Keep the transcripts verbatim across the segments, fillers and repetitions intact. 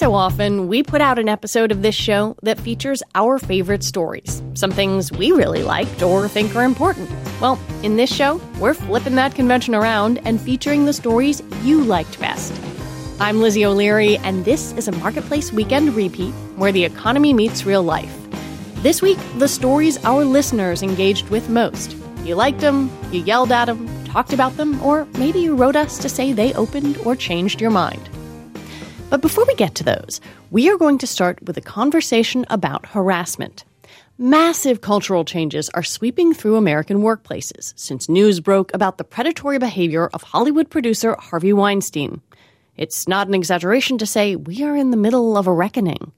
so often, we put out an episode of this show that features our favorite stories, some things we really liked or think are important. Well, in this show, we're flipping that convention around and featuring the stories you liked best. I'm Lizzie O'Leary, and this is a Marketplace Weekend Repeat, where the economy meets real life. This week, the stories our listeners engaged with most. You liked them, you yelled at them, talked about them, or maybe you wrote us to say they opened or changed your mind. But before we get to those, we are going to start with a conversation about harassment. Massive cultural changes are sweeping through American workplaces since news broke about the predatory behavior of Hollywood producer Harvey Weinstein. It's not an exaggeration to say we are in the middle of a reckoning.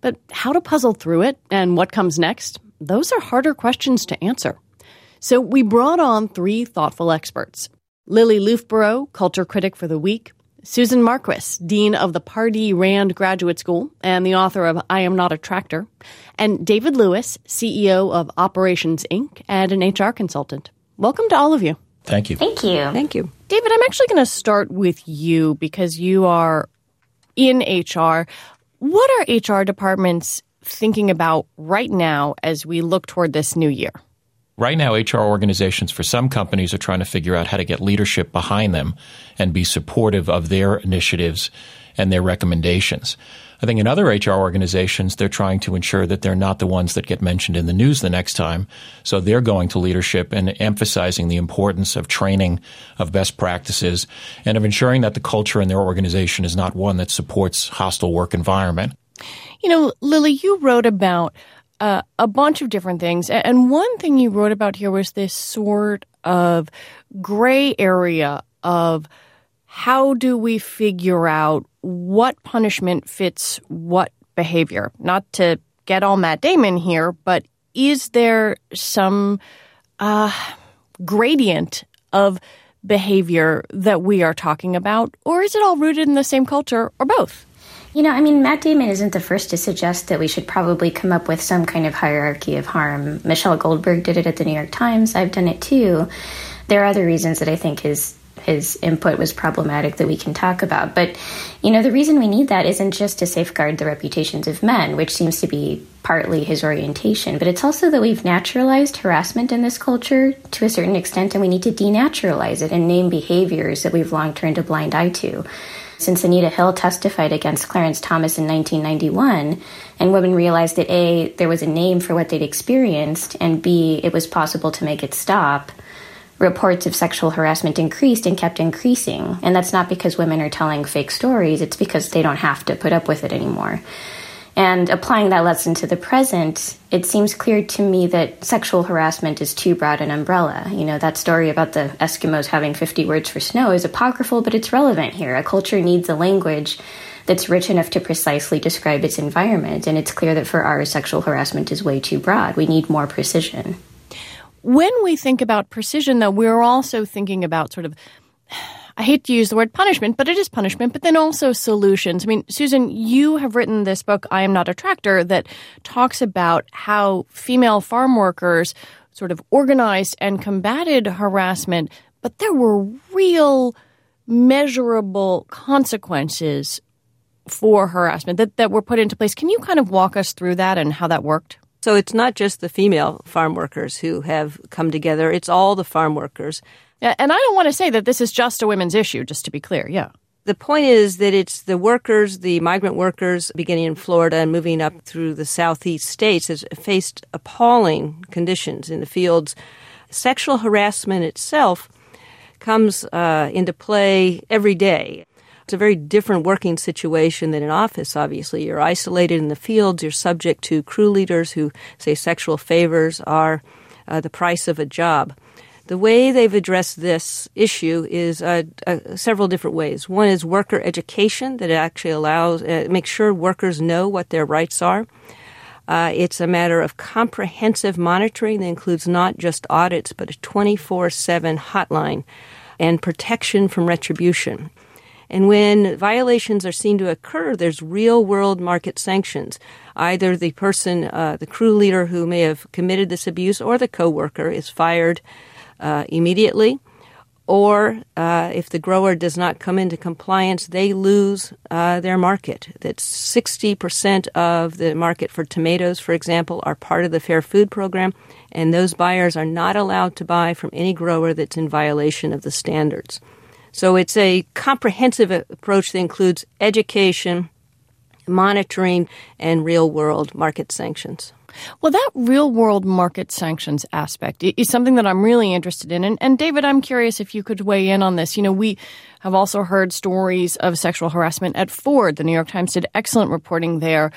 But how to puzzle through it and what comes next, those are harder questions to answer. So we brought on three thoughtful experts. Lili Loofbourow, culture critic for The Week, Susan Marquis, dean of the Pardee Rand Graduate School and the author of I Am Not a Tractor, and David Lewis, C E O of Operations, Incorporated and an H R consultant. Welcome to all of you. Thank you. Thank you. Thank you. David, I'm actually going to start with you because you are in H R. What are H R departments thinking about right now as we look toward this new year? Right now, H R organizations for some companies are trying to figure out how to get leadership behind them and be supportive of their initiatives and their recommendations. I think in other H R organizations, they're trying to ensure that they're not the ones that get mentioned in the news the next time. So they're going to leadership and emphasizing the importance of training, of best practices, and of ensuring that the culture in their organization is not one that supports hostile work environment. You know, Lili, you wrote about Uh, a bunch of different things. And one thing you wrote about here was this sort of gray area of how do we figure out what punishment fits what behavior? Not to get all Matt Damon here, but is there some uh, gradient of behavior that we are talking about? Or is it all rooted in the same culture or both? You know, I mean, Matt Damon isn't the first to suggest that we should probably come up with some kind of hierarchy of harm. Michelle Goldberg did it at The New York Times. I've done it too. There are other reasons that I think his his input was problematic that we can talk about. But, you know, the reason we need that isn't just to safeguard the reputations of men, which seems to be partly his orientation, but it's also that we've naturalized harassment in this culture to a certain extent, and we need to denaturalize it and name behaviors that we've long turned a blind eye to. Since Anita Hill testified against Clarence Thomas in nineteen ninety-one, and women realized that A, there was a name for what they'd experienced, and B, it was possible to make it stop, reports of sexual harassment increased and kept increasing. And that's not because women are telling fake stories, it's because they don't have to put up with it anymore. And applying that lesson to the present, it seems clear to me that sexual harassment is too broad an umbrella. You know, that story about the Eskimos having fifty words for snow is apocryphal, but it's relevant here. A culture needs a language that's rich enough to precisely describe its environment. And it's clear that for ours, sexual harassment is way too broad. We need more precision. When we think about precision, though, we're also thinking about sort of, I hate to use the word punishment, but it is punishment, but then also solutions. I mean, Susan, you have written this book, I Am Not a Tractor, that talks about how female farm workers sort of organized and combated harassment, but there were real measurable consequences for harassment that, that were put into place. Can you kind of walk us through that and how that worked? So it's not just the female farm workers who have come together. It's all the farm workers. And I don't want to say that this is just a women's issue, just to be clear, yeah. The point is that it's the workers, the migrant workers, beginning in Florida and moving up through the southeast states, has faced appalling conditions in the fields. Sexual harassment itself comes uh, into play every day. It's a very different working situation than an office, obviously. You're isolated in the fields. You're subject to crew leaders who say sexual favors are uh, the price of a job. The way they've addressed this issue is uh, uh, several different ways. One is worker education that actually allows uh, makes sure workers know what their rights are. Uh, it's a matter of comprehensive monitoring that includes not just audits but a twenty-four seven hotline and protection from retribution. And when violations are seen to occur, there's real-world market sanctions. Either the person, uh, the crew leader who may have committed this abuse or the coworker is fired Uh, immediately, or uh, if the grower does not come into compliance, they lose uh, their market. That's sixty percent of the market for tomatoes, for example, are part of the Fair Food Program, and those buyers are not allowed to buy from any grower that's in violation of the standards. So it's a comprehensive approach that includes education, monitoring, and real-world market sanctions. Well, that real-world market sanctions aspect is something that I'm really interested in. And, and David, I'm curious if you could weigh in on this. You know, we have also heard stories of sexual harassment at Ford. The New York Times did excellent reporting there.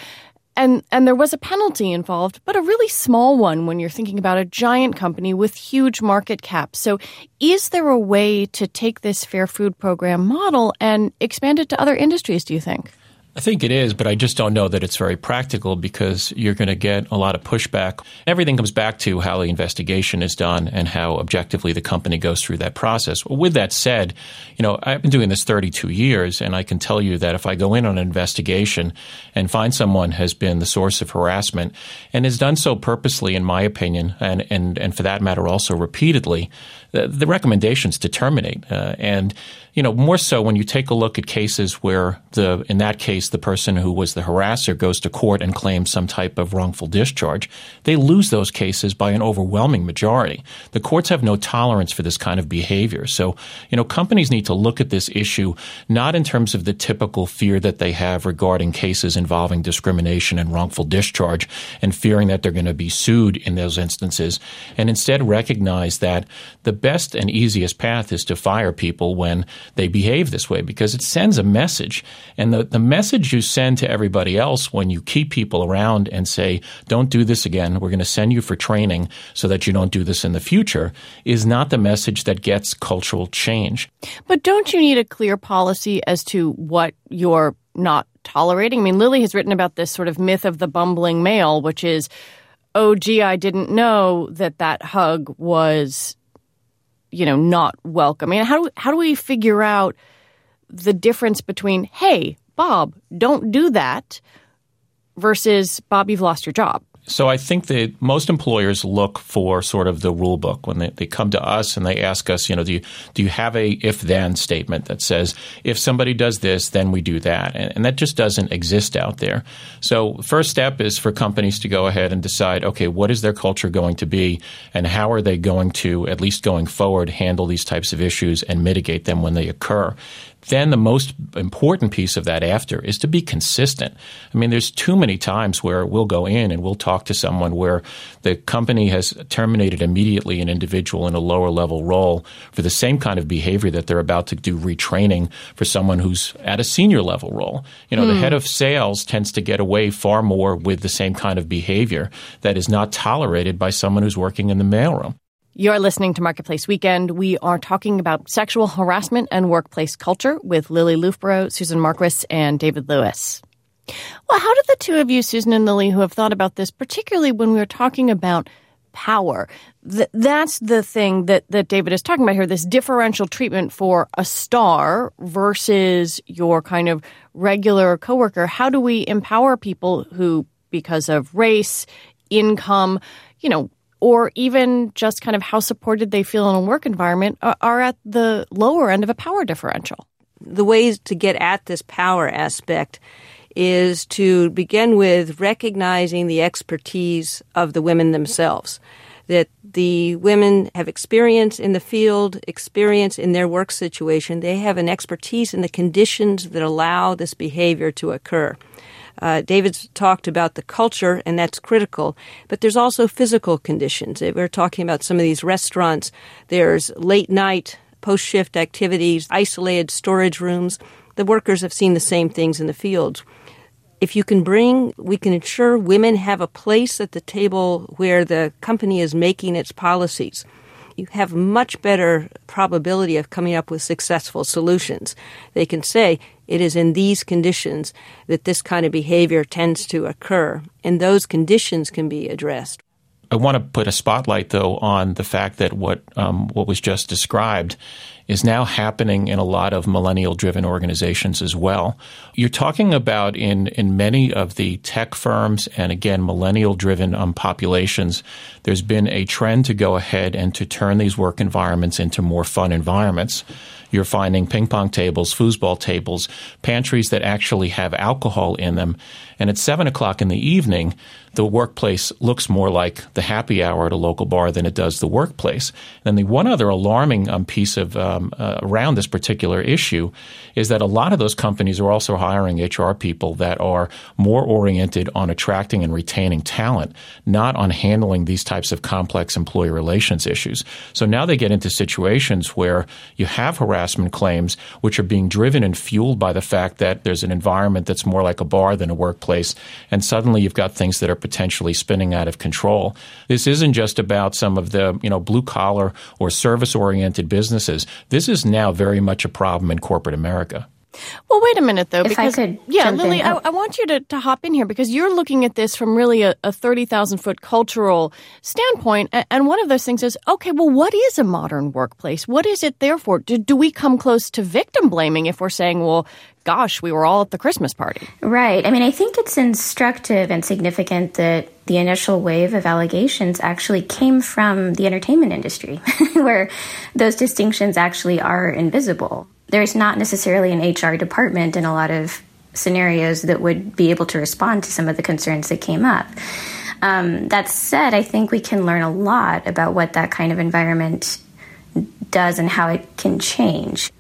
And, and there was a penalty involved, but a really small one when you're thinking about a giant company with huge market cap. So is there a way to take this Fair Food Program model and expand it to other industries, do you think? I think it is, but I just don't know that it's very practical because you're going to get a lot of pushback. Everything comes back to how the investigation is done and how objectively the company goes through that process. With that said, you know, I've been doing this thirty-two years, and I can tell you that if I go in on an investigation and find someone has been the source of harassment and has done so purposely, in my opinion, and, and, and for that matter also repeatedly, the, the recommendation's to terminate. Uh, and You know, more so when you take a look at cases where the, in that case, the person who was the harasser goes to court and claims some type of wrongful discharge, they lose those cases by an overwhelming majority. The courts have no tolerance for this kind of behavior. So, you know, companies need to look at this issue not in terms of the typical fear that they have regarding cases involving discrimination and wrongful discharge and fearing that they're going to be sued in those instances, and instead recognize that the best and easiest path is to fire people when they behave this way, because it sends a message. And the, the message you send to everybody else when you keep people around and say, don't do this again, we're going to send you for training so that you don't do this in the future, is not the message that gets cultural change. But don't you need a clear policy as to what you're not tolerating? I mean, Lili has written about this sort of myth of the bumbling male, which is, oh, gee, I didn't know that that hug was you know, not welcome. I mean, how do, how do we figure out the difference between, hey, Bob, don't do that, versus, Bob, you've lost your job? So I think that most employers look for sort of the rule book when they, they come to us and they ask us, you know, do you, do you have a if-then statement that says if somebody does this, then we do that? And, and that just doesn't exist out there. So first step is for companies to go ahead and decide, okay, what is their culture going to be and how are they going to, at least going forward, handle these types of issues and mitigate them when they occur? Then the most important piece of that after is to be consistent. I mean, there's too many times where we'll go in and we'll talk to someone where the company has terminated immediately an individual in a lower level role for the same kind of behavior that they're about to do retraining for someone who's at a senior level role. You know, mm. the head of sales tends to get away far more with the same kind of behavior that is not tolerated by someone who's working in the mailroom. You're listening to Marketplace Weekend. We are talking about sexual harassment and workplace culture with Lili Loofbourow, Susan Marquis, and David Lewis. Well, how did the two of you, Susan and Lili, who have thought about this, particularly when we were talking about power? Th- that's the thing that, that David is talking about here, this differential treatment for a star versus your kind of regular coworker. How do we empower people who, because of race, income, you know, or even just kind of how supported they feel in a work environment, are at the lower end of a power differential? The ways to get at this power aspect is to begin with recognizing the expertise of the women themselves, that the women have experience in the field, experience in their work situation. They have an expertise in the conditions that allow this behavior to occur. Uh, David's talked about the culture, and that's critical. But there's also physical conditions. We're talking about some of these restaurants. There's late-night, post-shift activities, isolated storage rooms. The workers have seen the same things in the fields. If you can bring, we can ensure women have a place at the table where the company is making its policies. You have much better probability of coming up with successful solutions. They can say it is in these conditions that this kind of behavior tends to occur, and those conditions can be addressed. I want to put a spotlight, though, on the fact that what um, what was just described is now happening in a lot of millennial-driven organizations as well. You're talking about in, in many of the tech firms and, again, millennial-driven um, populations, there's been a trend to go ahead and to turn these work environments into more fun environments. You're finding ping pong tables, foosball tables, pantries that actually have alcohol in them. And at seven o'clock in the evening, the workplace looks more like the happy hour at a local bar than it does the workplace. And the one other alarming um, piece of um, uh, around this particular issue is that a lot of those companies are also hiring H R people that are more oriented on attracting and retaining talent, not on handling these types of complex employee relations issues. So now they get into situations where you have harassment claims, which are being driven and fueled by the fact that there's an environment that's more like a bar than a workplace, and suddenly you've got things that are potentially spinning out of control. This isn't just about some of the, you know, blue-collar or service-oriented businesses. This is now very much a problem in corporate America. Well, wait a minute, though. If because, I could yeah, Lili, I, I want you to, to hop in here because you're looking at this from really a thirty thousand foot cultural standpoint. And one of those things is, okay, well, what is a modern workplace? What is it there for? Do, do we come close to victim blaming if we're saying, well, gosh, we were all at the Christmas party? Right. I mean, I think it's instructive and significant that the initial wave of allegations actually came from the entertainment industry, where those distinctions actually are invisible. There's not necessarily an H R department in a lot of scenarios that would be able to respond to some of the concerns that came up. Um, that said, I think we can learn a lot about what that kind of environment does and how it can change.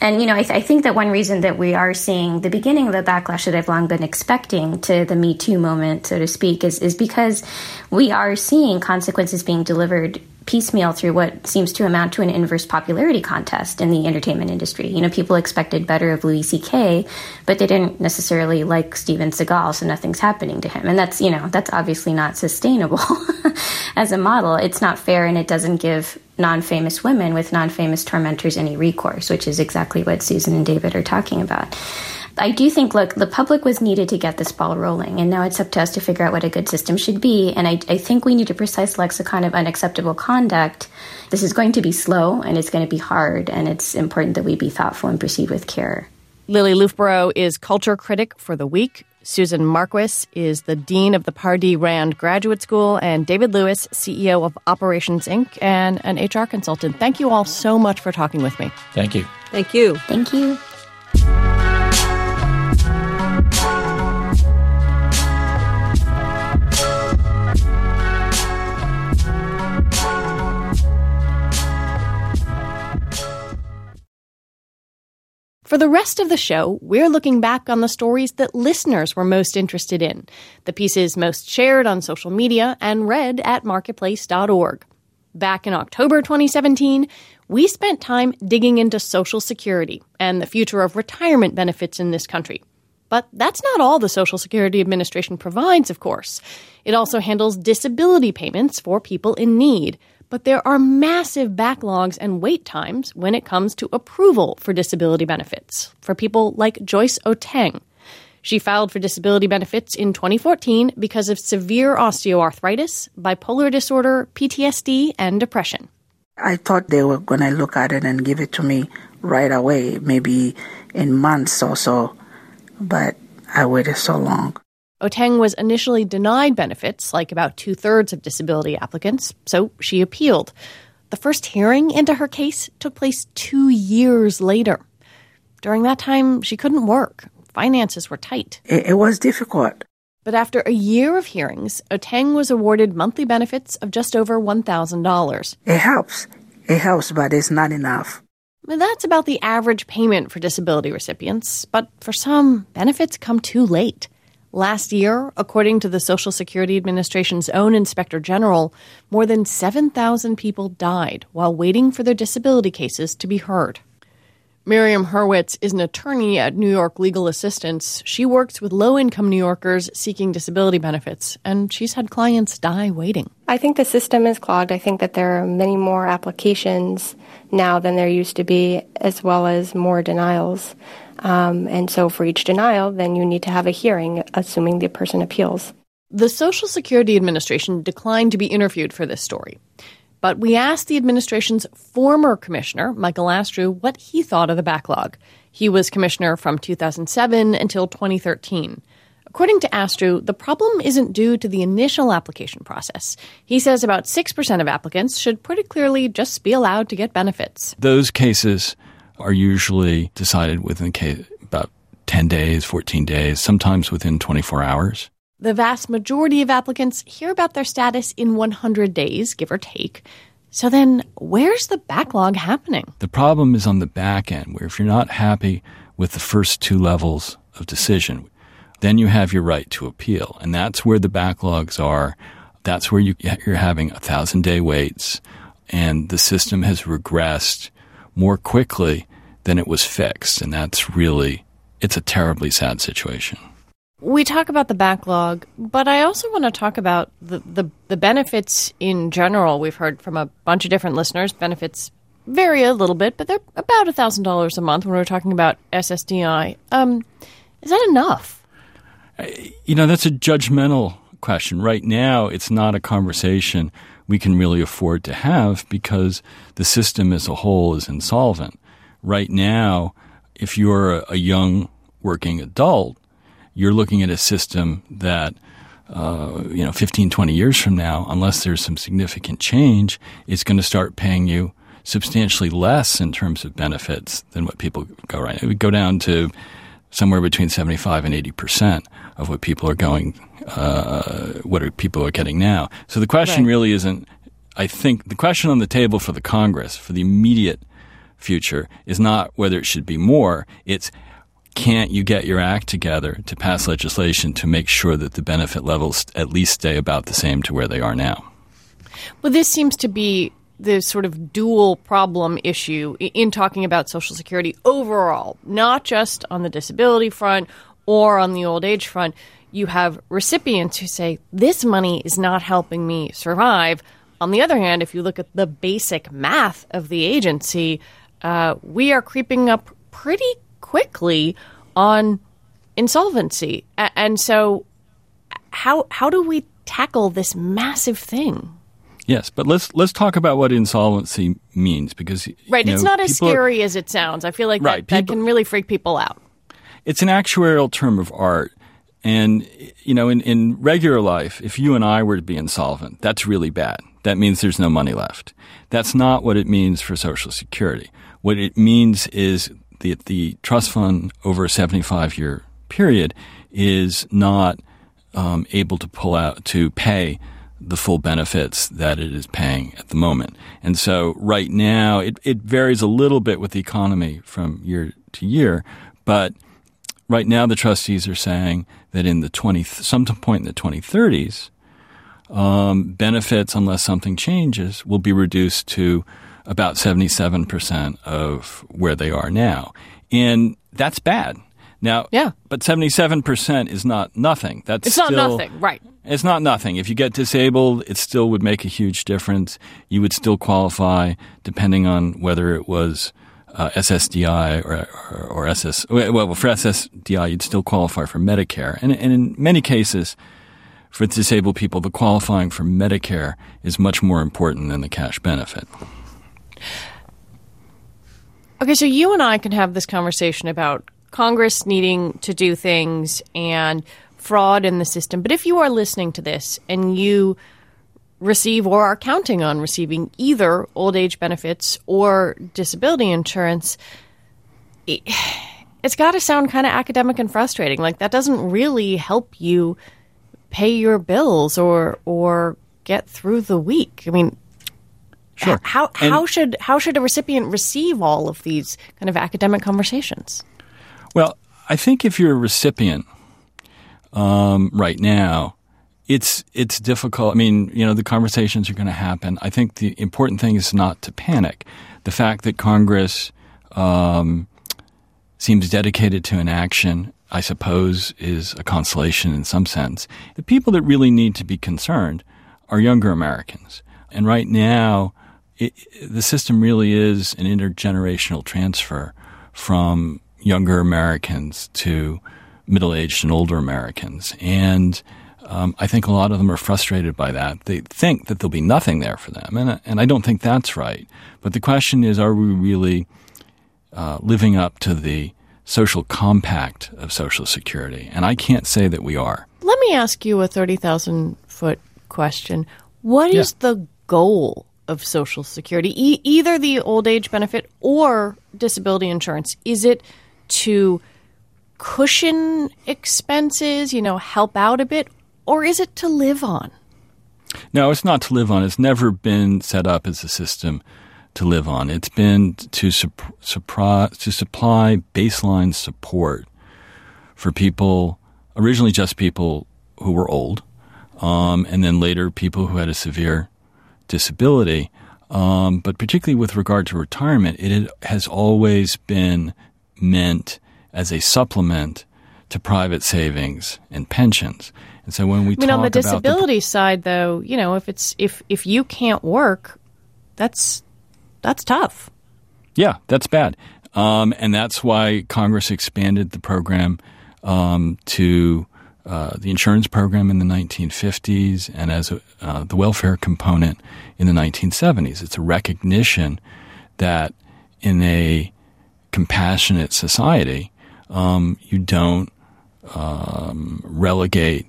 And, you know, I, th- I think that one reason that we are seeing the beginning of the backlash that I've long been expecting to the Me Too moment, so to speak, is, is because we are seeing consequences being delivered piecemeal through what seems to amount to an inverse popularity contest in the entertainment industry. You know, people expected better of Louis C K, but they didn't necessarily like Steven Seagal, so nothing's happening to him. And that's, you know, that's obviously not sustainable as a model. It's not fair, and it doesn't give non-famous women with non-famous tormentors any recourse, which is exactly what Susan and David are talking about. I do think, look, the public was needed to get this ball rolling, and now it's up to us to figure out what a good system should be. And I, I think we need a precise lexicon of unacceptable conduct. This is going to be slow, and it's going to be hard, and it's important that we be thoughtful and proceed with care. Lili Loofbourow is culture critic for The Week. Susan Marquis is the dean of the Pardee Rand Graduate School, and David Lewis, C E O of Operations, Incorporated, and an H R consultant. Thank you all so much for talking with me. Thank you. Thank you. Thank you. For the rest of the show, we're looking back on the stories that listeners were most interested in, the pieces most shared on social media and read at marketplace dot org. Back in October twenty seventeen, we spent time digging into Social Security and the future of retirement benefits in this country. But that's not all the Social Security Administration provides, of course. It also handles disability payments for people in need. But there are massive backlogs and wait times when it comes to approval for disability benefits for people like Joyce Oteng. She filed for disability benefits in twenty fourteen because of severe osteoarthritis, bipolar disorder, P T S D, and depression. I thought they were going to look at it and give it to me right away, maybe in months or so, but I waited so long. Oteng was initially denied benefits, like about two-thirds of disability applicants, so she appealed. The first hearing into her case took place two years later. During that time, she couldn't work. Finances were tight. It, it was difficult. But after a year of hearings, Oteng was awarded monthly benefits of just over one thousand dollars. It helps. It helps, but it's not enough. That's about the average payment for disability recipients, but for some, benefits come too late. Last year, according to the Social Security Administration's own Inspector General, more than seven thousand people died while waiting for their disability cases to be heard. Miriam Hurwitz is an attorney at New York Legal Assistance. She works with low-income New Yorkers seeking disability benefits, and she's had clients die waiting. I think the system is clogged. I think that there are many more applications now than there used to be, as well as more denials. Um, and so for each denial, then you need to have a hearing, assuming the person appeals. The Social Security Administration declined to be interviewed for this story. But we asked the administration's former commissioner, Michael Astrue, what he thought of the backlog. He was commissioner from two thousand seven until twenty thirteen. According to Astrue, the problem isn't due to the initial application process. He says about six percent of applicants should pretty clearly just be allowed to get benefits. Those cases are usually decided within about ten days, fourteen days, sometimes within twenty-four hours. The vast majority of applicants hear about their status in one hundred days, give or take. So then where's the backlog happening? The problem is on the back end, where if you're not happy with the first two levels of decision, then you have your right to appeal. And that's where the backlogs are. That's where you, you're having one thousand day waits. And the system has regressed more quickly than it was fixed. And that's really, it's a terribly sad situation. We talk about the backlog, but I also want to talk about the, the, the benefits in general. We've heard from a bunch of different listeners. Benefits vary a little bit, but they're about one thousand dollars a month when we're talking about S S D I. Um, is that enough? You know, that's a judgmental question. Right now, it's not a conversation we can really afford to have because the system as a whole is insolvent. Right now, if you're a young working adult, you're looking at a system that, uh, you know, fifteen, twenty years from now, unless there's some significant change, is going to start paying you substantially less in terms of benefits than what people go right now. It would go down to somewhere between seventy-five and eighty percent of what people are going, uh, what are people are getting now. So the question right. really isn't, I think, the question on the table for the Congress, for the immediate future, is not whether it should be more. It's, can't you get your act together to pass legislation to make sure that the benefit levels at least stay about the same to where they are now? Well, this seems to be the sort of dual problem issue in talking about Social Security overall, not just on the disability front or on the old age front. You have recipients who say, this money is not helping me survive. On the other hand, if you look at the basic math of the agency, uh, we are creeping up pretty quickly on insolvency. A- and so how how do we tackle this massive thing? Yes, but let's let's talk about what insolvency means, because right, you know, it's not as scary are, as it sounds. I feel like right, that, people, that can really freak people out. It's an actuarial term of art, and you know, in, in regular life, if you and I were to be insolvent, that's really bad. That means there's no money left. That's not what it means for Social Security. What it means is the the trust fund over a seventy-five year period is not um, able to pull out to pay the full benefits that it is paying at the moment. And so right now, it, it varies a little bit with the economy from year to year, but right now the trustees are saying that in the twenty some point in the twenty thirties, um, benefits, unless something changes, will be reduced to about seventy-seven percent of where they are now. And that's bad. Now, yeah. But seventy-seven percent is not nothing. That's it's still, not nothing, right. It's not nothing. If you get disabled, it still would make a huge difference. You would still qualify, depending on whether it was uh, S S D I or, or, or S S – well, for S S D I, you'd still qualify for Medicare. And, and in many cases, for disabled people, the qualifying for Medicare is much more important than the cash benefit. Okay, so you and I can have this conversation about Congress needing to do things and fraud in the system. But if you are listening to this and you receive or are counting on receiving either old age benefits or disability insurance, it's got to sound kind of academic and frustrating. Like, that doesn't really help you pay your bills or or get through the week. I mean, sure. How how and, should how should a recipient receive all of these kind of academic conversations? Well, I think if you're a recipient um, right now, it's it's difficult. I mean, you know, the conversations are going to happen. I think the important thing is not to panic. The fact that Congress um, seems dedicated to an action, I suppose, is a consolation in some sense. The people that really need to be concerned are younger Americans. And right now, It, the system really is an intergenerational transfer from younger Americans to middle-aged and older Americans. And um, I think a lot of them are frustrated by that. They think that there'll be nothing there for them, and, and I don't think that's right. But the question is, are we really uh, living up to the social compact of Social Security? And I can't say that we are. Let me ask you a thirty thousand foot question. What is yeah. the goal of Social Security, e- either the old age benefit or disability insurance? Is it to cushion expenses, you know, help out a bit, or is it to live on? No, it's not to live on. It's never been set up as a system to live on. It's been to, su- supri- to supply baseline support for people, originally just people who were old, um, and then later people who had a severe disability. Um, but particularly with regard to retirement, it has always been meant as a supplement to private savings and pensions. And so when we I mean, talk about... on the disability the, side, though, you know, if it's if if you can't work, that's that's tough. Yeah, that's bad. Um, and that's why Congress expanded the program um, to uh, the insurance program in the nineteen fifties and as a, uh, the welfare component in the nineteen seventies. It's a recognition that in a compassionate society, Um, you don't um, relegate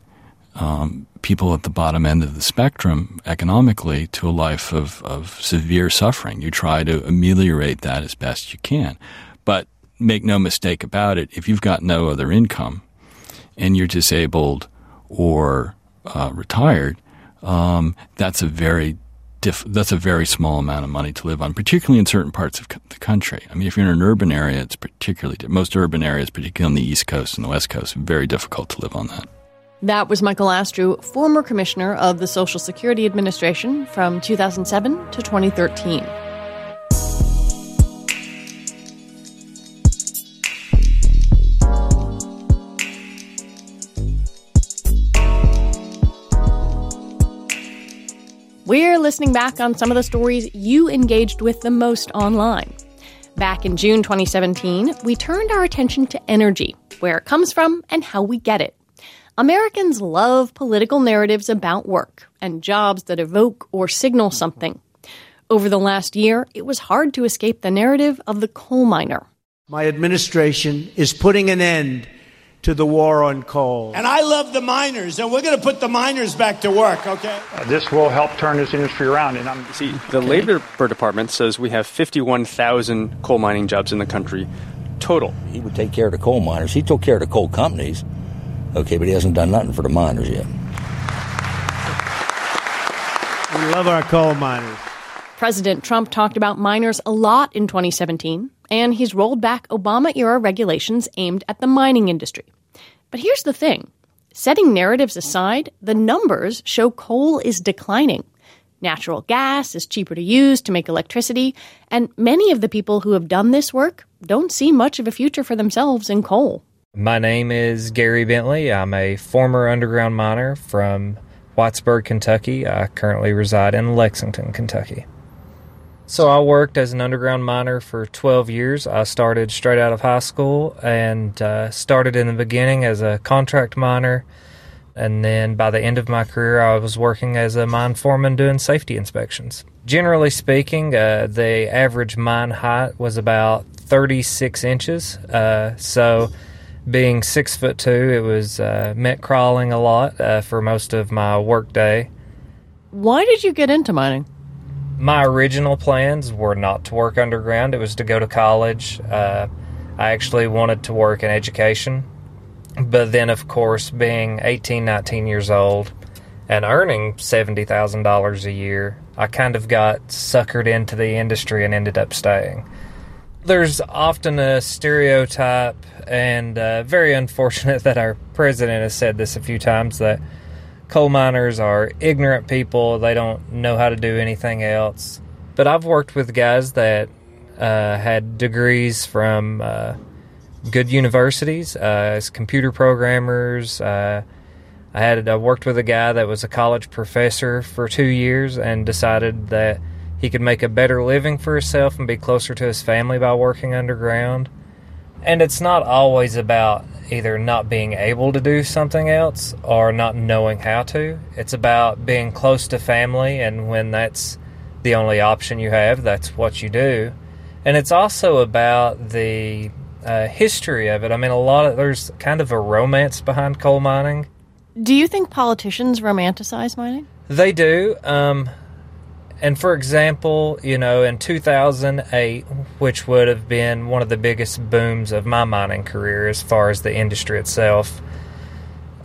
um, people at the bottom end of the spectrum economically to a life of, of severe suffering. You try to ameliorate that as best you can. But make no mistake about it, if you've got no other income and you're disabled or uh, retired, um, that's a very diff- that's a very small amount of money to live on, particularly in certain parts of co- the country. I mean, if you're in an urban area, it's particularly – most urban areas, particularly on the East Coast and the West Coast, very difficult to live on that. That was Michael Astrue, former commissioner of the Social Security Administration from two thousand seven to twenty thirteen. We're listening back on some of the stories you engaged with the most online. Back in June twenty seventeen, we turned our attention to energy, where it comes from and how we get it. Americans love political narratives about work and jobs that evoke or signal something. Over the last year, it was hard to escape the narrative of the coal miner. My administration is putting an end to the war on coal. And I love the miners, and we're going to put the miners back to work, okay? Uh, this will help turn this industry around. And I'm See, the okay. Labor Department says we have fifty-one thousand coal mining jobs in the country total. He would take care of the coal miners. He took care of the coal companies, okay, but he hasn't done nothing for the miners yet. We love our coal miners. President Trump talked about miners a lot in twenty seventeen, and he's rolled back Obama-era regulations aimed at the mining industry. But here's the thing. Setting narratives aside, the numbers show coal is declining. Natural gas is cheaper to use to make electricity, and many of the people who have done this work don't see much of a future for themselves in coal. My name is Gary Bentley. I'm a former underground miner from Wattsburg, Kentucky. I currently reside in Lexington, Kentucky. So I worked as an underground miner for twelve years. I started straight out of high school and uh, started in the beginning as a contract miner. And then by the end of my career, I was working as a mine foreman doing safety inspections. Generally speaking, uh, the average mine height was about thirty-six inches. Uh, so being six foot two, it was uh, meant crawling a lot uh, for most of my work day. Why did you get into mining? My original plans were not to work underground. It was to go to college. Uh, I actually wanted to work in education. But then, of course, being eighteen, nineteen years old and earning seventy thousand dollars a year, I kind of got suckered into the industry and ended up staying. There's often a stereotype, and uh, very unfortunate that our president has said this a few times, that coal miners are ignorant people. They don't know how to do anything else. But I've worked with guys that uh, had degrees from uh, good universities uh, as computer programmers. Uh, I had I worked with a guy that was a college professor for two years and decided that he could make a better living for himself and be closer to his family by working underground. And it's not always about either not being able to do something else or not knowing how to. It's about being close to family, and when that's the only option you have, that's what you do. And it's also about the uh, history of it. I mean, a lot of there's kind of a romance behind coal mining. Do you think politicians romanticize mining? They do. Um, and for example, you know, in two thousand eight, which would have been one of the biggest booms of my mining career as far as the industry itself,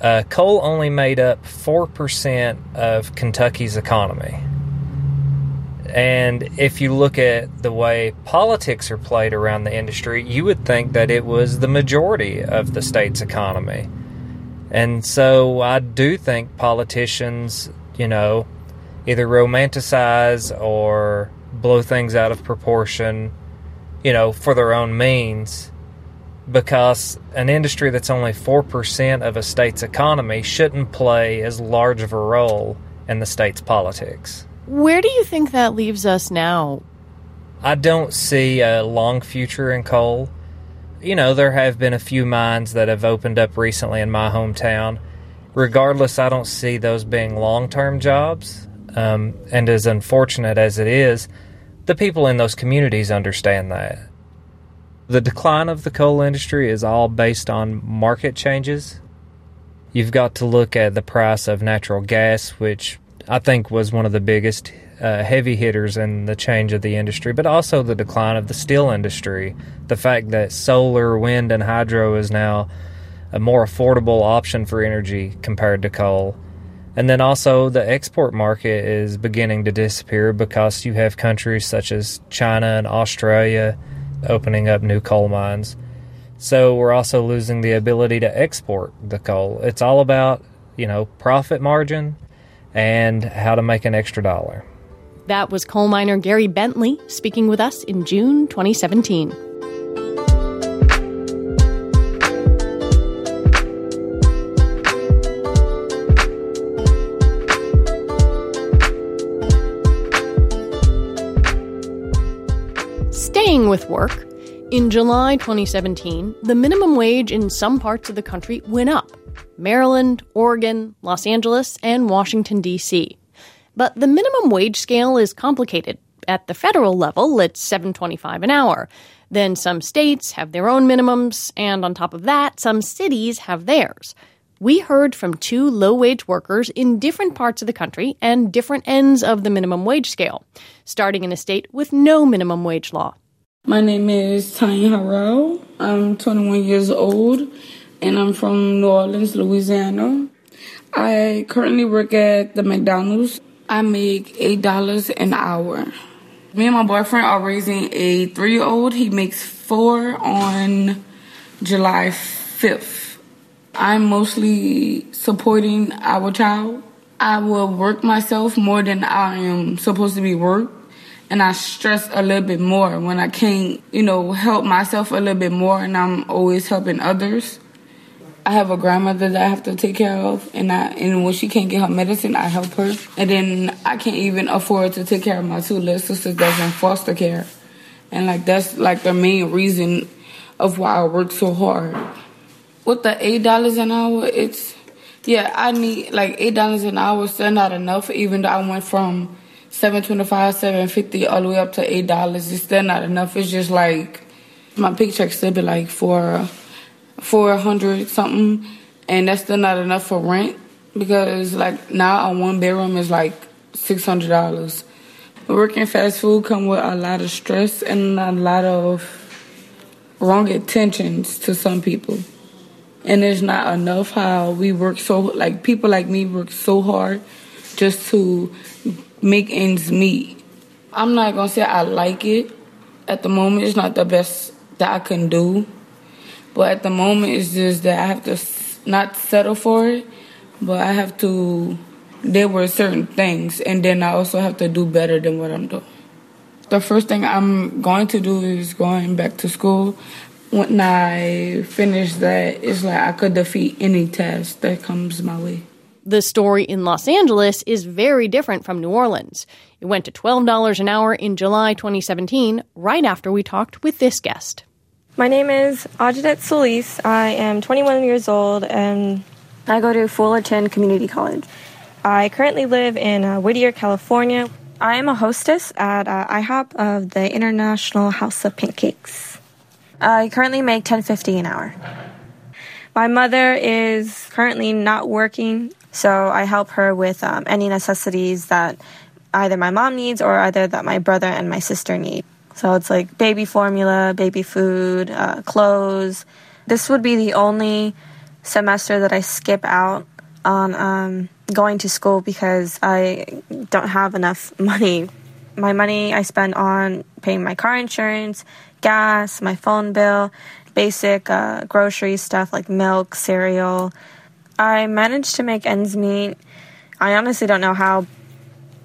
uh, coal only made up four percent of Kentucky's economy. And if you look at the way politics are played around the industry, you would think that it was the majority of the state's economy. And so I do think politicians, you know, either romanticize or blow things out of proportion, you know, for their own means, because an industry that's only four percent of a state's economy shouldn't play as large of a role in the state's politics. Where do you think that leaves us now? I don't see a long future in coal. You know, there have been a few mines that have opened up recently in my hometown. Regardless, I don't see those being long-term jobs. Um, and as unfortunate as it is, the people in those communities understand that. The decline of the coal industry is all based on market changes. You've got to look at the price of natural gas, which I think was one of the biggest uh, heavy hitters in the change of the industry, but also the decline of the steel industry. The fact that solar, wind, and hydro is now a more affordable option for energy compared to coal. And then also the export market is beginning to disappear because you have countries such as China and Australia opening up new coal mines. So we're also losing the ability to export the coal. It's all about, you know, profit margin and how to make an extra dollar. That was coal miner Gary Bentley speaking with us in June twenty seventeen. Staying with work, in July twenty seventeen, the minimum wage in some parts of the country went up. Maryland, Oregon, Los Angeles, and Washington, D C. But the minimum wage scale is complicated. At the federal level, it's seven dollars and twenty-five cents an hour. Then some states have their own minimums, and on top of that, some cities have theirs. We heard from two low-wage workers in different parts of the country and different ends of the minimum wage scale, starting in a state with no minimum wage law. My name is Tanya Harrell. I'm twenty-one years old. And I'm from New Orleans, Louisiana. I currently work at the McDonald's. I make eight dollars an hour. Me and my boyfriend are raising a three-year-old. He makes four on July fifth. I'm mostly supporting our child. I will work myself more than I am supposed to be worked. And I stress a little bit more when I can't, you know, help myself a little bit more. And I'm always helping others. I have a grandmother that I have to take care of, and I and when she can't get her medicine, I help her. And then I can't even afford to take care of my two little sisters that's in foster care. And, like, that's, like, the main reason of why I work so hard. With the eight dollars an hour, it's, yeah, I need, like, eight dollars an hour is still not enough, even though I went from seven twenty-five, seven fifty, all the way up to eight dollars. It's still not enough. It's just, like, my paycheck still be, like, for... four hundred something, and that's still not enough for rent because, like, now a one bedroom is like six hundred dollars. Working fast food come with a lot of stress and a lot of wrong intentions to some people, and it's not enough how we work so, like, people like me work so hard just to make ends meet. I'm not gonna say I like it at the moment. It's not the best that I can do. But at the moment, it's just that I have to not settle for it, but I have to deal with certain things, and then I also have to do better than what I'm doing. The first thing I'm going to do is going back to school. When I finish that, it's like I could defeat any task that comes my way. The story in Los Angeles is very different from New Orleans. It went to twelve dollars an hour in July twenty seventeen, right after we talked with this guest. My name is Ajedet Solis. I am twenty-one years old, and I go to Fullerton Community College. I currently live in uh, Whittier, California. I am a hostess at uh, IHOP of the International House of Pancakes. I currently make ten fifty an hour. My mother is currently not working, so I help her with um, any necessities that either my mom needs or either that my brother and my sister need. So it's like baby formula, baby food, uh, clothes. This would be the only semester that I skip out on um, going to school because I don't have enough money. My money I spend on paying my car insurance, gas, my phone bill, basic uh, grocery stuff like milk, cereal. I managed to make ends meet. I honestly don't know how.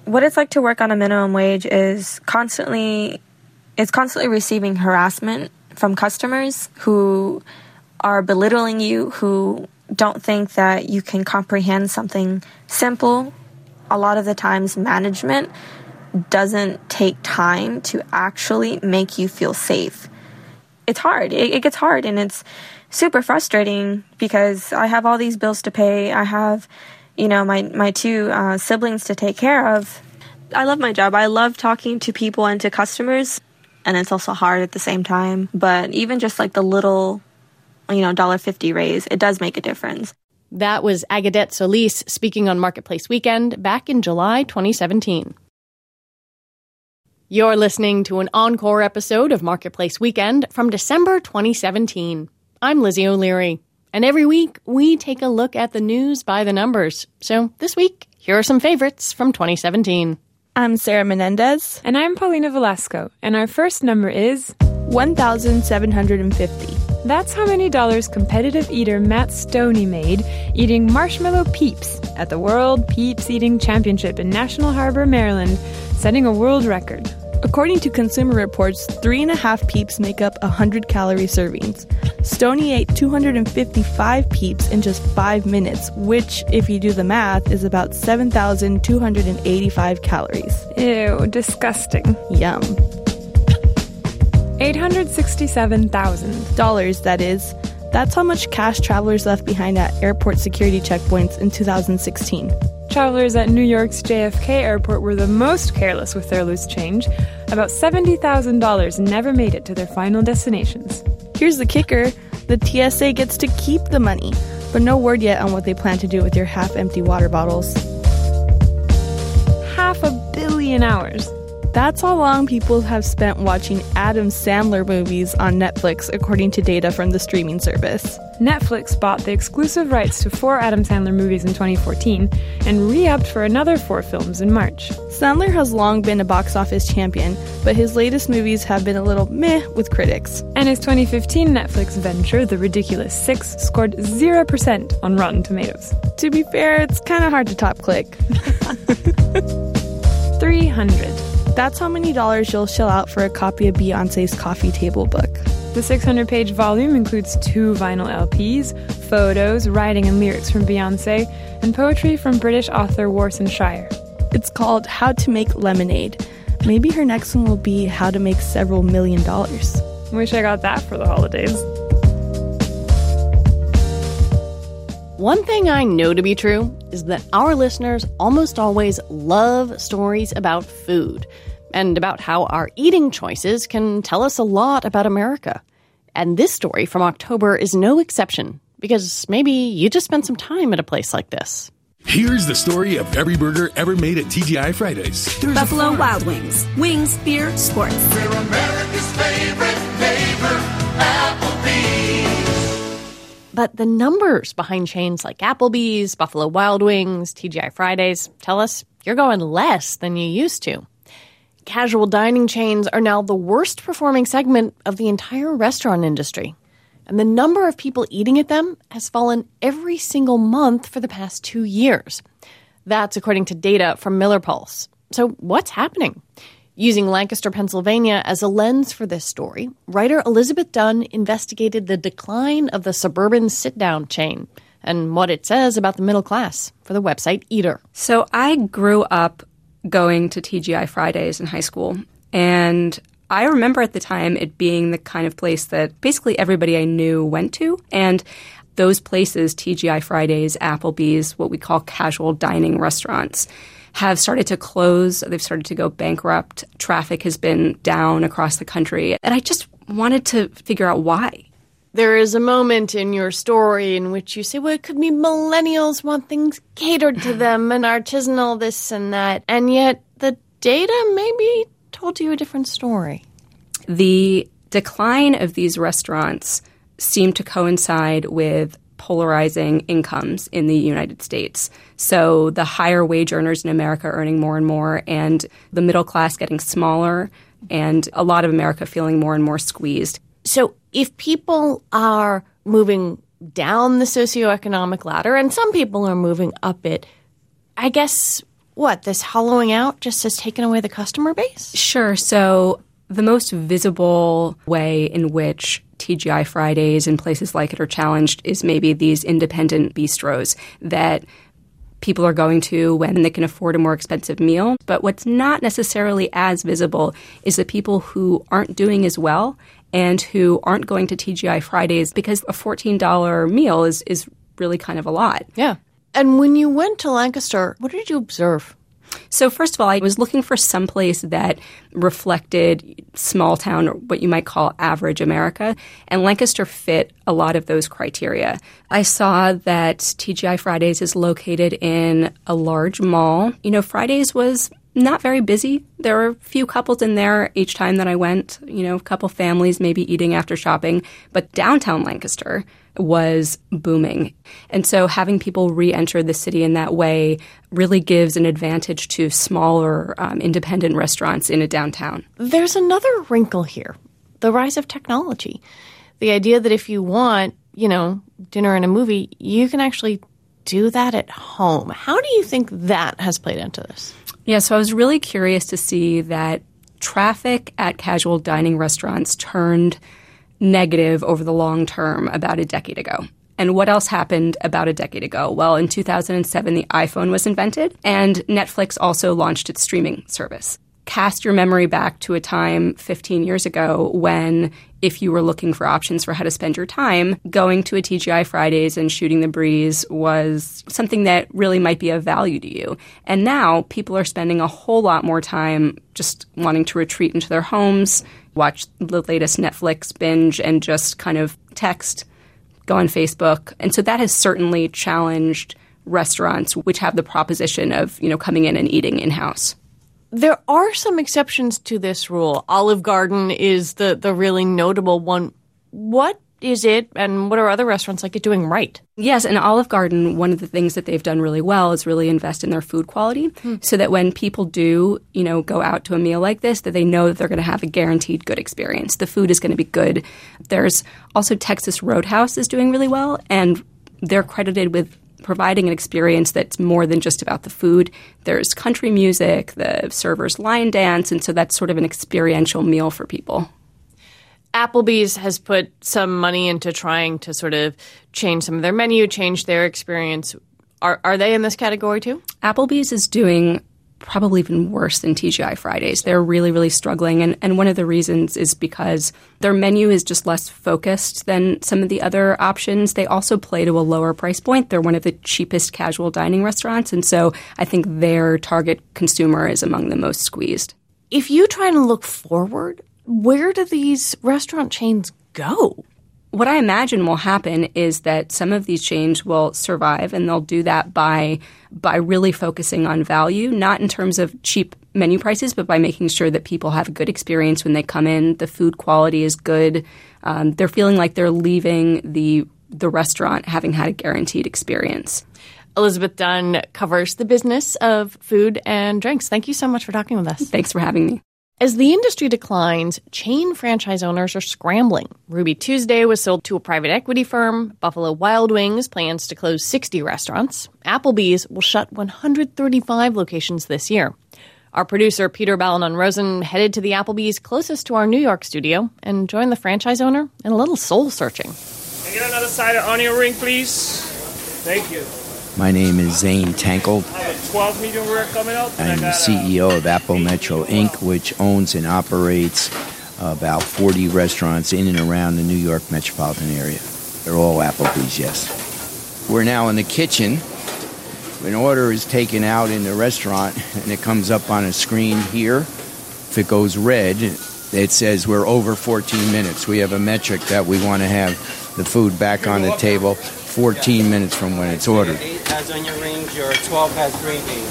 What it's like to work on a minimum wage is constantly, it's constantly receiving harassment from customers who are belittling you, who don't think that you can comprehend something simple. A lot of the times management doesn't take time to actually make you feel safe. It's hard. It, it gets hard, and it's super frustrating because I have all these bills to pay. I have, you know, my, my two uh, siblings to take care of. I love my job. I love talking to people and to customers, and it's also hard at the same time. But even just like the little, you know, one dollar fifty raise, it does make a difference. That was Ajedet Solis speaking on Marketplace Weekend back in July twenty seventeen. You're listening to an encore episode of Marketplace Weekend from December twenty seventeen. I'm Lizzie O'Leary, and every week we take a look at the news by the numbers. So this week, here are some favorites from twenty seventeen. I'm Sarah Menendez. And I'm Paulina Velasco, and our first number is one thousand seven hundred fifty. That's how many dollars competitive eater Matt Stoney made eating marshmallow Peeps at the World Peeps Eating Championship in National Harbor, Maryland, setting a world record. According to Consumer Reports, three and a half Peeps make up one hundred calorie servings. Stoney ate two hundred fifty-five Peeps in just five minutes, which, if you do the math, is about seven thousand two hundred eighty-five calories. Ew, disgusting. Yum. eight hundred sixty-seven thousand dollars, that is. That's how much cash travelers left behind at airport security checkpoints in two thousand sixteen. Travelers at New York's J F K Airport were the most careless with their loose change. About seventy thousand dollars never made it to their final destinations. Here's the kicker. The T S A gets to keep the money, but no word yet on what they plan to do with your half-empty water bottles. Half a billion hours. That's how long people have spent watching Adam Sandler movies on Netflix, according to data from the streaming service. Netflix bought the exclusive rights to four Adam Sandler movies in twenty fourteen and re-upped for another four films in March. Sandler has long been a box office champion, but his latest movies have been a little meh with critics. And his twenty fifteen Netflix venture, The Ridiculous Six, scored zero percent on Rotten Tomatoes. To be fair, it's kind of hard to top click. three hundred. That's how many dollars you'll shell out for a copy of Beyoncé's coffee table book. The six hundred page volume includes two vinyl L Ps, photos, writing and lyrics from Beyoncé, and poetry from British author Warson Shire. It's called How to Make Lemonade. Maybe her next one will be How to Make Several Million Dollars. Wish I got that for the holidays. One thing I know to be true is that our listeners almost always love stories about food and about how our eating choices can tell us a lot about America. And this story from October is no exception, because maybe you just spent some time at a place like this. Here's the story of every burger ever made at T G I Fridays. There's Buffalo Wild Wings. Wings, beer, sports. We're America's favorite neighbor, Applebee's. But the numbers behind chains like Applebee's, Buffalo Wild Wings, T G I Fridays tell us you're going less than you used to. Casual dining chains are now the worst performing segment of the entire restaurant industry. And the number of people eating at them has fallen every single month for the past two years. That's according to data from Miller Pulse. So what's happening? Using Lancaster, Pennsylvania as a lens for this story, writer Elizabeth Dunn investigated the decline of the suburban sit-down chain and what it says about the middle class for the website Eater. So I grew up going to T G I Fridays in high school, and I remember at the time it being the kind of place that basically everybody I knew went to. And those places, T G I Fridays, Applebee's, what we call casual dining restaurants, have started to close. They've started to go bankrupt. Traffic has been down across the country. And I just wanted to figure out why. There is a moment in your story in which you say, well, it could be millennials want things catered to them and artisanal this and that. And yet the data maybe told you a different story. The decline of these restaurants seemed to coincide with polarizing incomes in the United States. So the higher wage earners in America earning more and more, and the middle class getting smaller, and a lot of America feeling more and more squeezed. So if people are moving down the socioeconomic ladder, and some people are moving up it, I guess, what, this hollowing out just has taken away the customer base? Sure. So the most visible way in which T G I Fridays and places like it are challenged is maybe these independent bistros that people are going to when they can afford a more expensive meal. But what's not necessarily as visible is the people who aren't doing as well and who aren't going to T G I Fridays because a fourteen dollar meal is, is really kind of a lot. Yeah. And when you went to Lancaster, what did you observe? So first of all, I was looking for some place that reflected small town, or what you might call average America, and Lancaster fit a lot of those criteria. I saw that T G I Fridays is located in a large mall. You know, Fridays was not very busy. There were a few couples in there each time that I went, you know, a couple families maybe eating after shopping, but downtown Lancaster was booming. And so having people re-enter the city in that way really gives an advantage to smaller um, independent restaurants in a downtown. There's another wrinkle here, the rise of technology. The idea that if you want, you know, dinner and a movie, you can actually do that at home. How do you think that has played into this? Yeah, so I was really curious to see that traffic at casual dining restaurants turned negative over the long term about a decade ago. And what else happened about a decade ago? Well, in two thousand seven, the iPhone was invented, and Netflix also launched its streaming service. Cast your memory back to a time fifteen years ago when, if you were looking for options for how to spend your time, going to a T G I Fridays and shooting the breeze was something that really might be of value to you. And now people are spending a whole lot more time just wanting to retreat into their homes, watch the latest Netflix binge, and just kind of text, go on Facebook. And so that has certainly challenged restaurants which have the proposition of, you know, coming in and eating in-house. There are some exceptions to this rule. Olive Garden is the, the really notable one. What is it, and what are other restaurants like it doing right? Yes, and Olive Garden, one of the things that they've done really well is really invest in their food quality mm. so that when people do, you know, go out to a meal like this, that they know that they're going to have a guaranteed good experience. The food is going to be good. There's also Texas Roadhouse is doing really well, and they're credited with providing an experience that's more than just about the food. There's country music, the servers line dance, and so that's sort of an experiential meal for people. Applebee's has put some money into trying to sort of change some of their menu, change their experience. Are are they in this category too? Applebee's is doing probably even worse than T G I Fridays. They're really, really struggling. And, and one of the reasons is because their menu is just less focused than some of the other options. They also play to a lower price point. They're one of the cheapest casual dining restaurants. And so I think their target consumer is among the most squeezed. If you try and look forward, where do these restaurant chains go? What I imagine will happen is that some of these chains will survive, and they'll do that by by really focusing on value, not in terms of cheap menu prices, but by making sure that people have a good experience when they come in. The food quality is good. Um, they're feeling like they're leaving the the restaurant having had a guaranteed experience. Elizabeth Dunn covers the business of food and drinks. Thank you so much for talking with us. Thanks for having me. As the industry declines, chain franchise owners are scrambling. Ruby Tuesday was sold to a private equity firm. Buffalo Wild Wings plans to close sixty restaurants. Applebee's will shut one hundred thirty-five locations this year. Our producer, Peter Ballanon-Rosen, headed to the Applebee's closest to our New York studio and joined the franchise owner in a little soul-searching. Can I get another side of onion ring, please? Thank you. My name is Zane Tankel. I'm the C E O of Apple Metro, Incorporated, which owns and operates about forty restaurants in and around the New York metropolitan area. They're all Applebee's, yes. We're now in the kitchen. An order is taken out in the restaurant, and it comes up on a screen here. If it goes red, it says we're over fourteen minutes. We have a metric that we want to have the food back on the table fourteen minutes from when it's ordered. eight has onion rings, your twelve has gravy.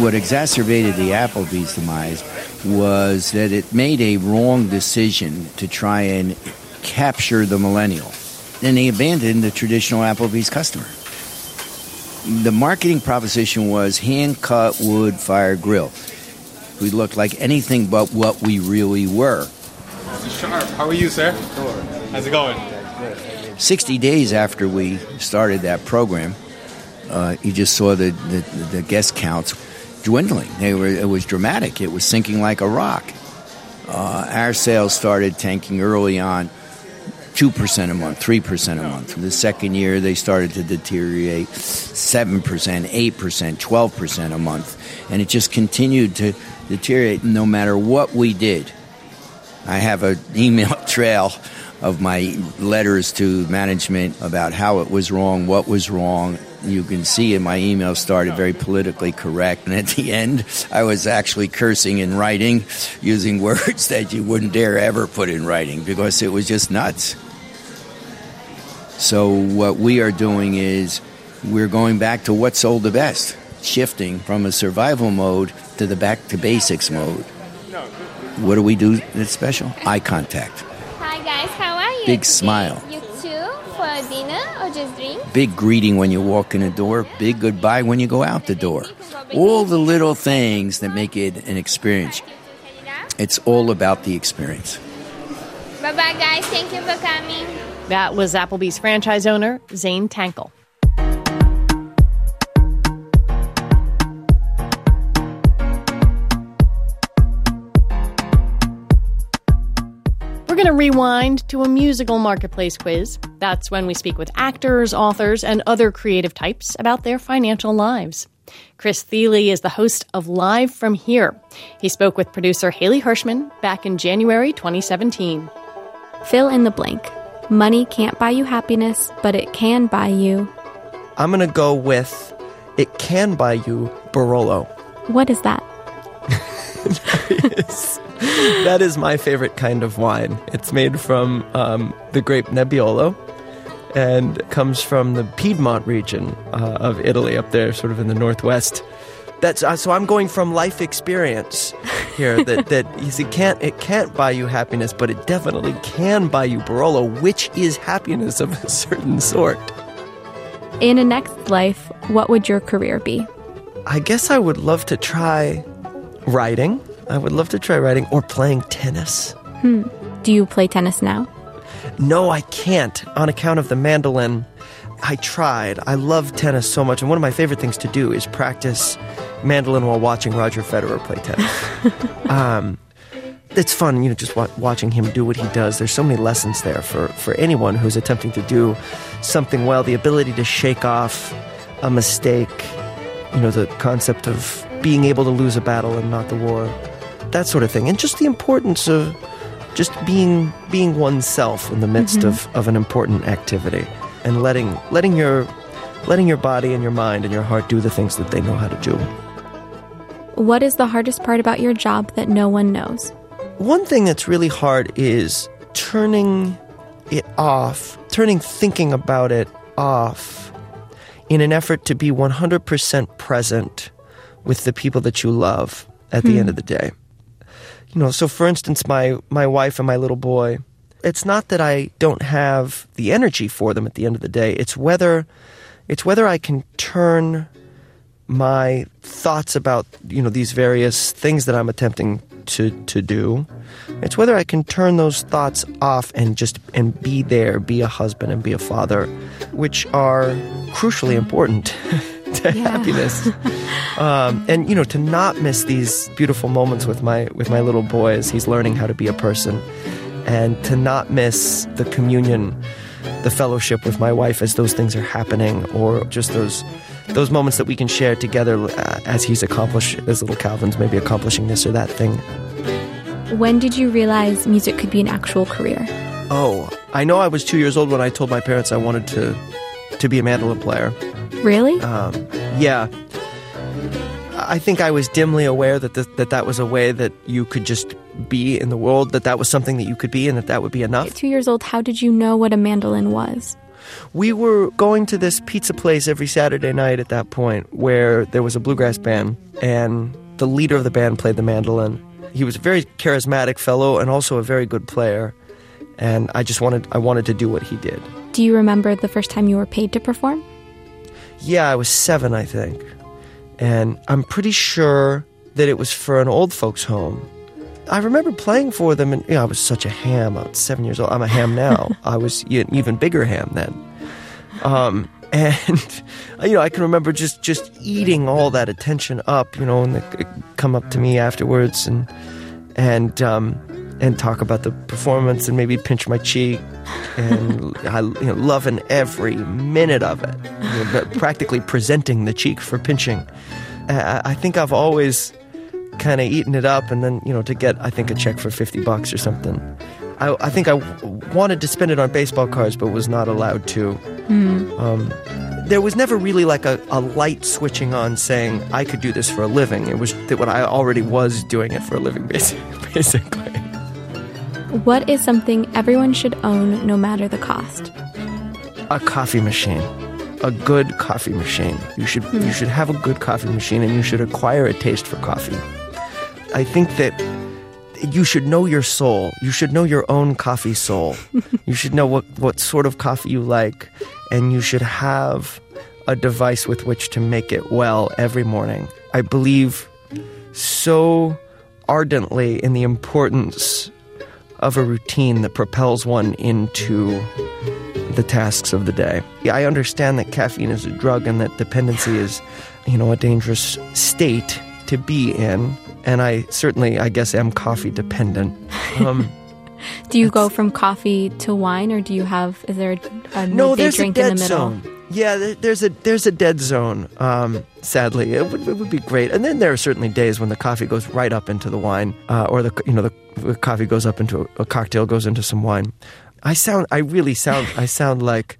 What exacerbated the Applebee's demise was that it made a wrong decision to try and capture the millennial. And they abandoned the traditional Applebee's customer. The marketing proposition was hand-cut wood-fire grill. We looked like anything but what we really were. Sharp. How are you, sir? How's it going? sixty days after we started that program, uh, you just saw the, the, the guest counts dwindling. They were, it was dramatic. It was sinking like a rock. Uh, our sales started tanking early on, two percent a month, three percent a month. The second year, they started to deteriorate seven percent, eight percent, twelve percent a month. And it just continued to deteriorate no matter what we did. I have an email trail of my letters to management about how it was wrong, what was wrong. You can see in my email started very politically correct. And at the end, I was actually cursing in writing, using words that you wouldn't dare ever put in writing because it was just nuts. So what we are doing is we're going back to what sold the best, shifting from a survival mode to the back to basics mode. What do we do that's special? Eye contact. Hi, guys. How are you? Big today? Smile. You too? For dinner or just drink? Big greeting when you walk in the door. Big goodbye when you go out the door. All the little things that make it an experience. It's all about the experience. Bye-bye, guys. Thank you for coming. That was Applebee's franchise owner, Zane Tankel. We're going to rewind to a musical marketplace quiz. That's when we speak with actors, authors, and other creative types about their financial lives. Chris Thiele is the host of Live From Here. He spoke with producer Haley Hirschman back in January twenty seventeen. Fill in the blank. Money can't buy you happiness, but it can buy you. I'm going to go with it can buy you Barolo. What is that? That is, that is my favorite kind of wine. It's made from um, the grape Nebbiolo and comes from the Piedmont region uh, of Italy, up there sort of in the northwest. That's uh, so I'm going from life experience here. That that you see, can't it can't buy you happiness, but it definitely can buy you Barolo, which is happiness of a certain sort. In a next life, what would your career be? I guess I would love to try... Writing. I would love to try writing or playing tennis. Hmm. Do you play tennis now? No, I can't on account of the mandolin. I tried. I love tennis so much. And one of my favorite things to do is practice mandolin while watching Roger Federer play tennis. um, it's fun, you know, just wa- watching him do what he does. There's so many lessons there for, for anyone who's attempting to do something well. The ability to shake off a mistake, you know, the concept of being able to lose a battle and not the war, that sort of thing. And just the importance of just being being oneself in the midst mm-hmm. of, of an important activity and letting letting your letting your body and your mind and your heart do the things that they know how to do. What is the hardest part about your job that no one knows? One thing that's really hard is turning it off, turning thinking about it off in an effort to be one hundred percent present with the people that you love at the hmm. end of the day. You know, so for instance, my, my wife and my little boy, it's not that I don't have the energy for them at the end of the day. It's whether it's whether I can turn my thoughts about, you know, these various things that I'm attempting to, to do. It's whether I can turn those thoughts off and just and be there, be a husband and be a father, which are crucially important. To yeah. happiness, um, and you know, to not miss these beautiful moments with my with my little boy as he's learning how to be a person, and to not miss the communion, the fellowship with my wife as those things are happening, or just those those moments that we can share together uh, as he's accomplished, as little Calvin's maybe accomplishing this or that thing. When did you realize music could be an actual career? Oh, I know I was two years old when I told my parents I wanted to to be a mandolin player. Really? Um, yeah. I think I was dimly aware that this, that that was a way that you could just be in the world, that that was something that you could be and that that would be enough. At two years old, how did you know what a mandolin was? We were going to this pizza place every Saturday night at that point where there was a bluegrass band, and the leader of the band played the mandolin. He was a very charismatic fellow and also a very good player, and I just wanted I wanted to do what he did. Do you remember the first time you were paid to perform? Yeah, I was seven, I think. And I'm pretty sure that it was for an old folks' home. I remember playing for them, and you know, I was such a ham. I was seven years old. I'm a ham now. I was an even bigger ham then. Um, and you know, I can remember just, just eating all that attention up. You know, and they come up to me afterwards and and um, and talk about the performance, and maybe pinch my cheek, and I you know, loving every minute of it. You know, practically presenting the cheek for pinching. Uh, I think I've always kind of eating it up, and then, you know, to get, I think, a check for fifty bucks or something. I, I think I wanted to spend it on baseball cards, but was not allowed to. Mm. Um, there was never really like a, a light switching on saying I could do this for a living. It was that what I already was doing it for a living, basically. What is something everyone should own no matter the cost? A coffee machine. A good coffee machine. You should, mm. you should have a good coffee machine, and you should acquire a taste for coffee. I think that you should know your soul. You should know your own coffee soul. You should know what, what sort of coffee you like, and you should have a device with which to make it well every morning. I believe so ardently in the importance of a routine that propels one into the tasks of the day. Yeah, I understand that caffeine is a drug and that dependency is, you know, a dangerous state to be in. And I certainly, I guess, am coffee dependent. Um, do you go from coffee to wine, or do you have? Is there a, a no? There's drink a dead in the middle? Zone. Yeah, there, there's a there's a dead zone. Um, sadly, it would, it would be great. And then there are certainly days when the coffee goes right up into the wine, uh, or the you know the, the coffee goes up into a, a cocktail, goes into some wine. I sound. I really sound. I sound like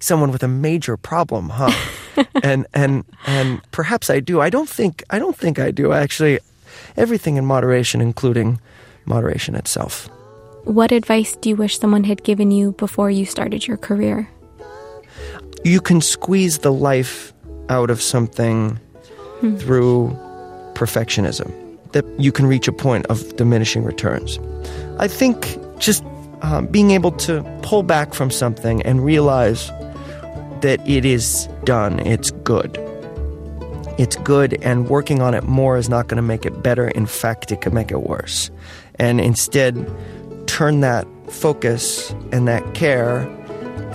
someone with a major problem, huh? and and and perhaps I do. I don't think. I don't think I do. Actually. Everything in moderation, including moderation itself. What advice do you wish someone had given you before you started your career? You can squeeze the life out of something hmm. through perfectionism. That you can reach a point of diminishing returns. I think just um, being able to pull back from something and realize that it is done, it's good. It's good, and working on it more is not going to make it better. In fact, it could make it worse. And instead, turn that focus and that care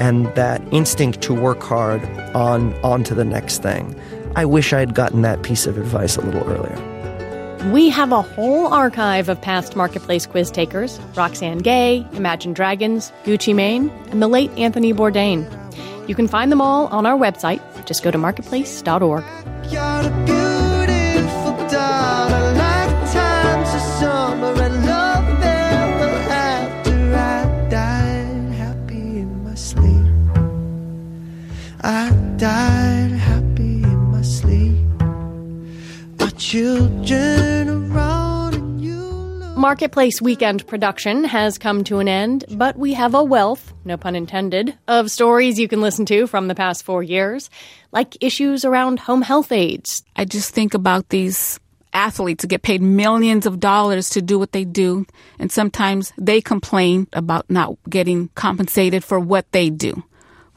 and that instinct to work hard on onto the next thing. I wish I had gotten that piece of advice a little earlier. We have a whole archive of past Marketplace quiz takers: Roxanne Gay, Imagine Dragons, Gucci Mane, and the late Anthony Bourdain. You can find them all on our website. Just go to marketplace dot org. You're a beautiful doll, a lifetime's a summer, and love never after I died happy in my sleep. I died happy in my sleep. Our children are all in you. Marketplace Weekend production has come to an end, but we have a wealth, no pun intended, of stories you can listen to from the past four years, like issues around home health aides. I just think about these athletes who get paid millions of dollars to do what they do, and sometimes they complain about not getting compensated for what they do.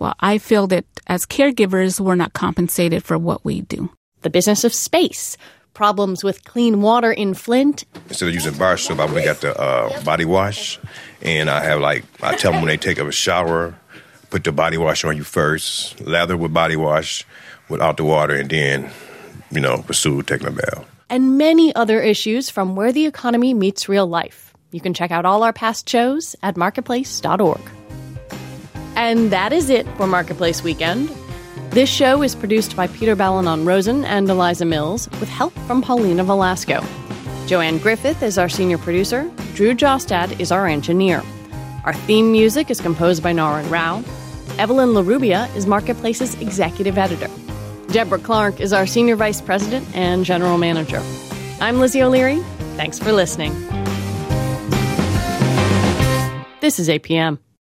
Well, I feel that as caregivers, we're not compensated for what we do. The business of space. Problems with clean water in Flint. Instead of using bar soap, I went and got the uh, body wash. And I have, like, I tell them when they take a shower, put the body wash on you first, lather with body wash without the water, and then, you know, pursue taking a bath. And many other issues from where the economy meets real life. You can check out all our past shows at marketplace dot org. And that is it for Marketplace Weekend. This show is produced by Peter Ballanon Rosen and Eliza Mills, with help from Paulina Velasco. Joanne Griffith is our senior producer. Drew Jostad is our engineer. Our theme music is composed by Naran Rao. Evelyn LaRubia is Marketplace's executive editor. Deborah Clark is our senior vice president and general manager. I'm Lizzie O'Leary. Thanks for listening. This is A P M.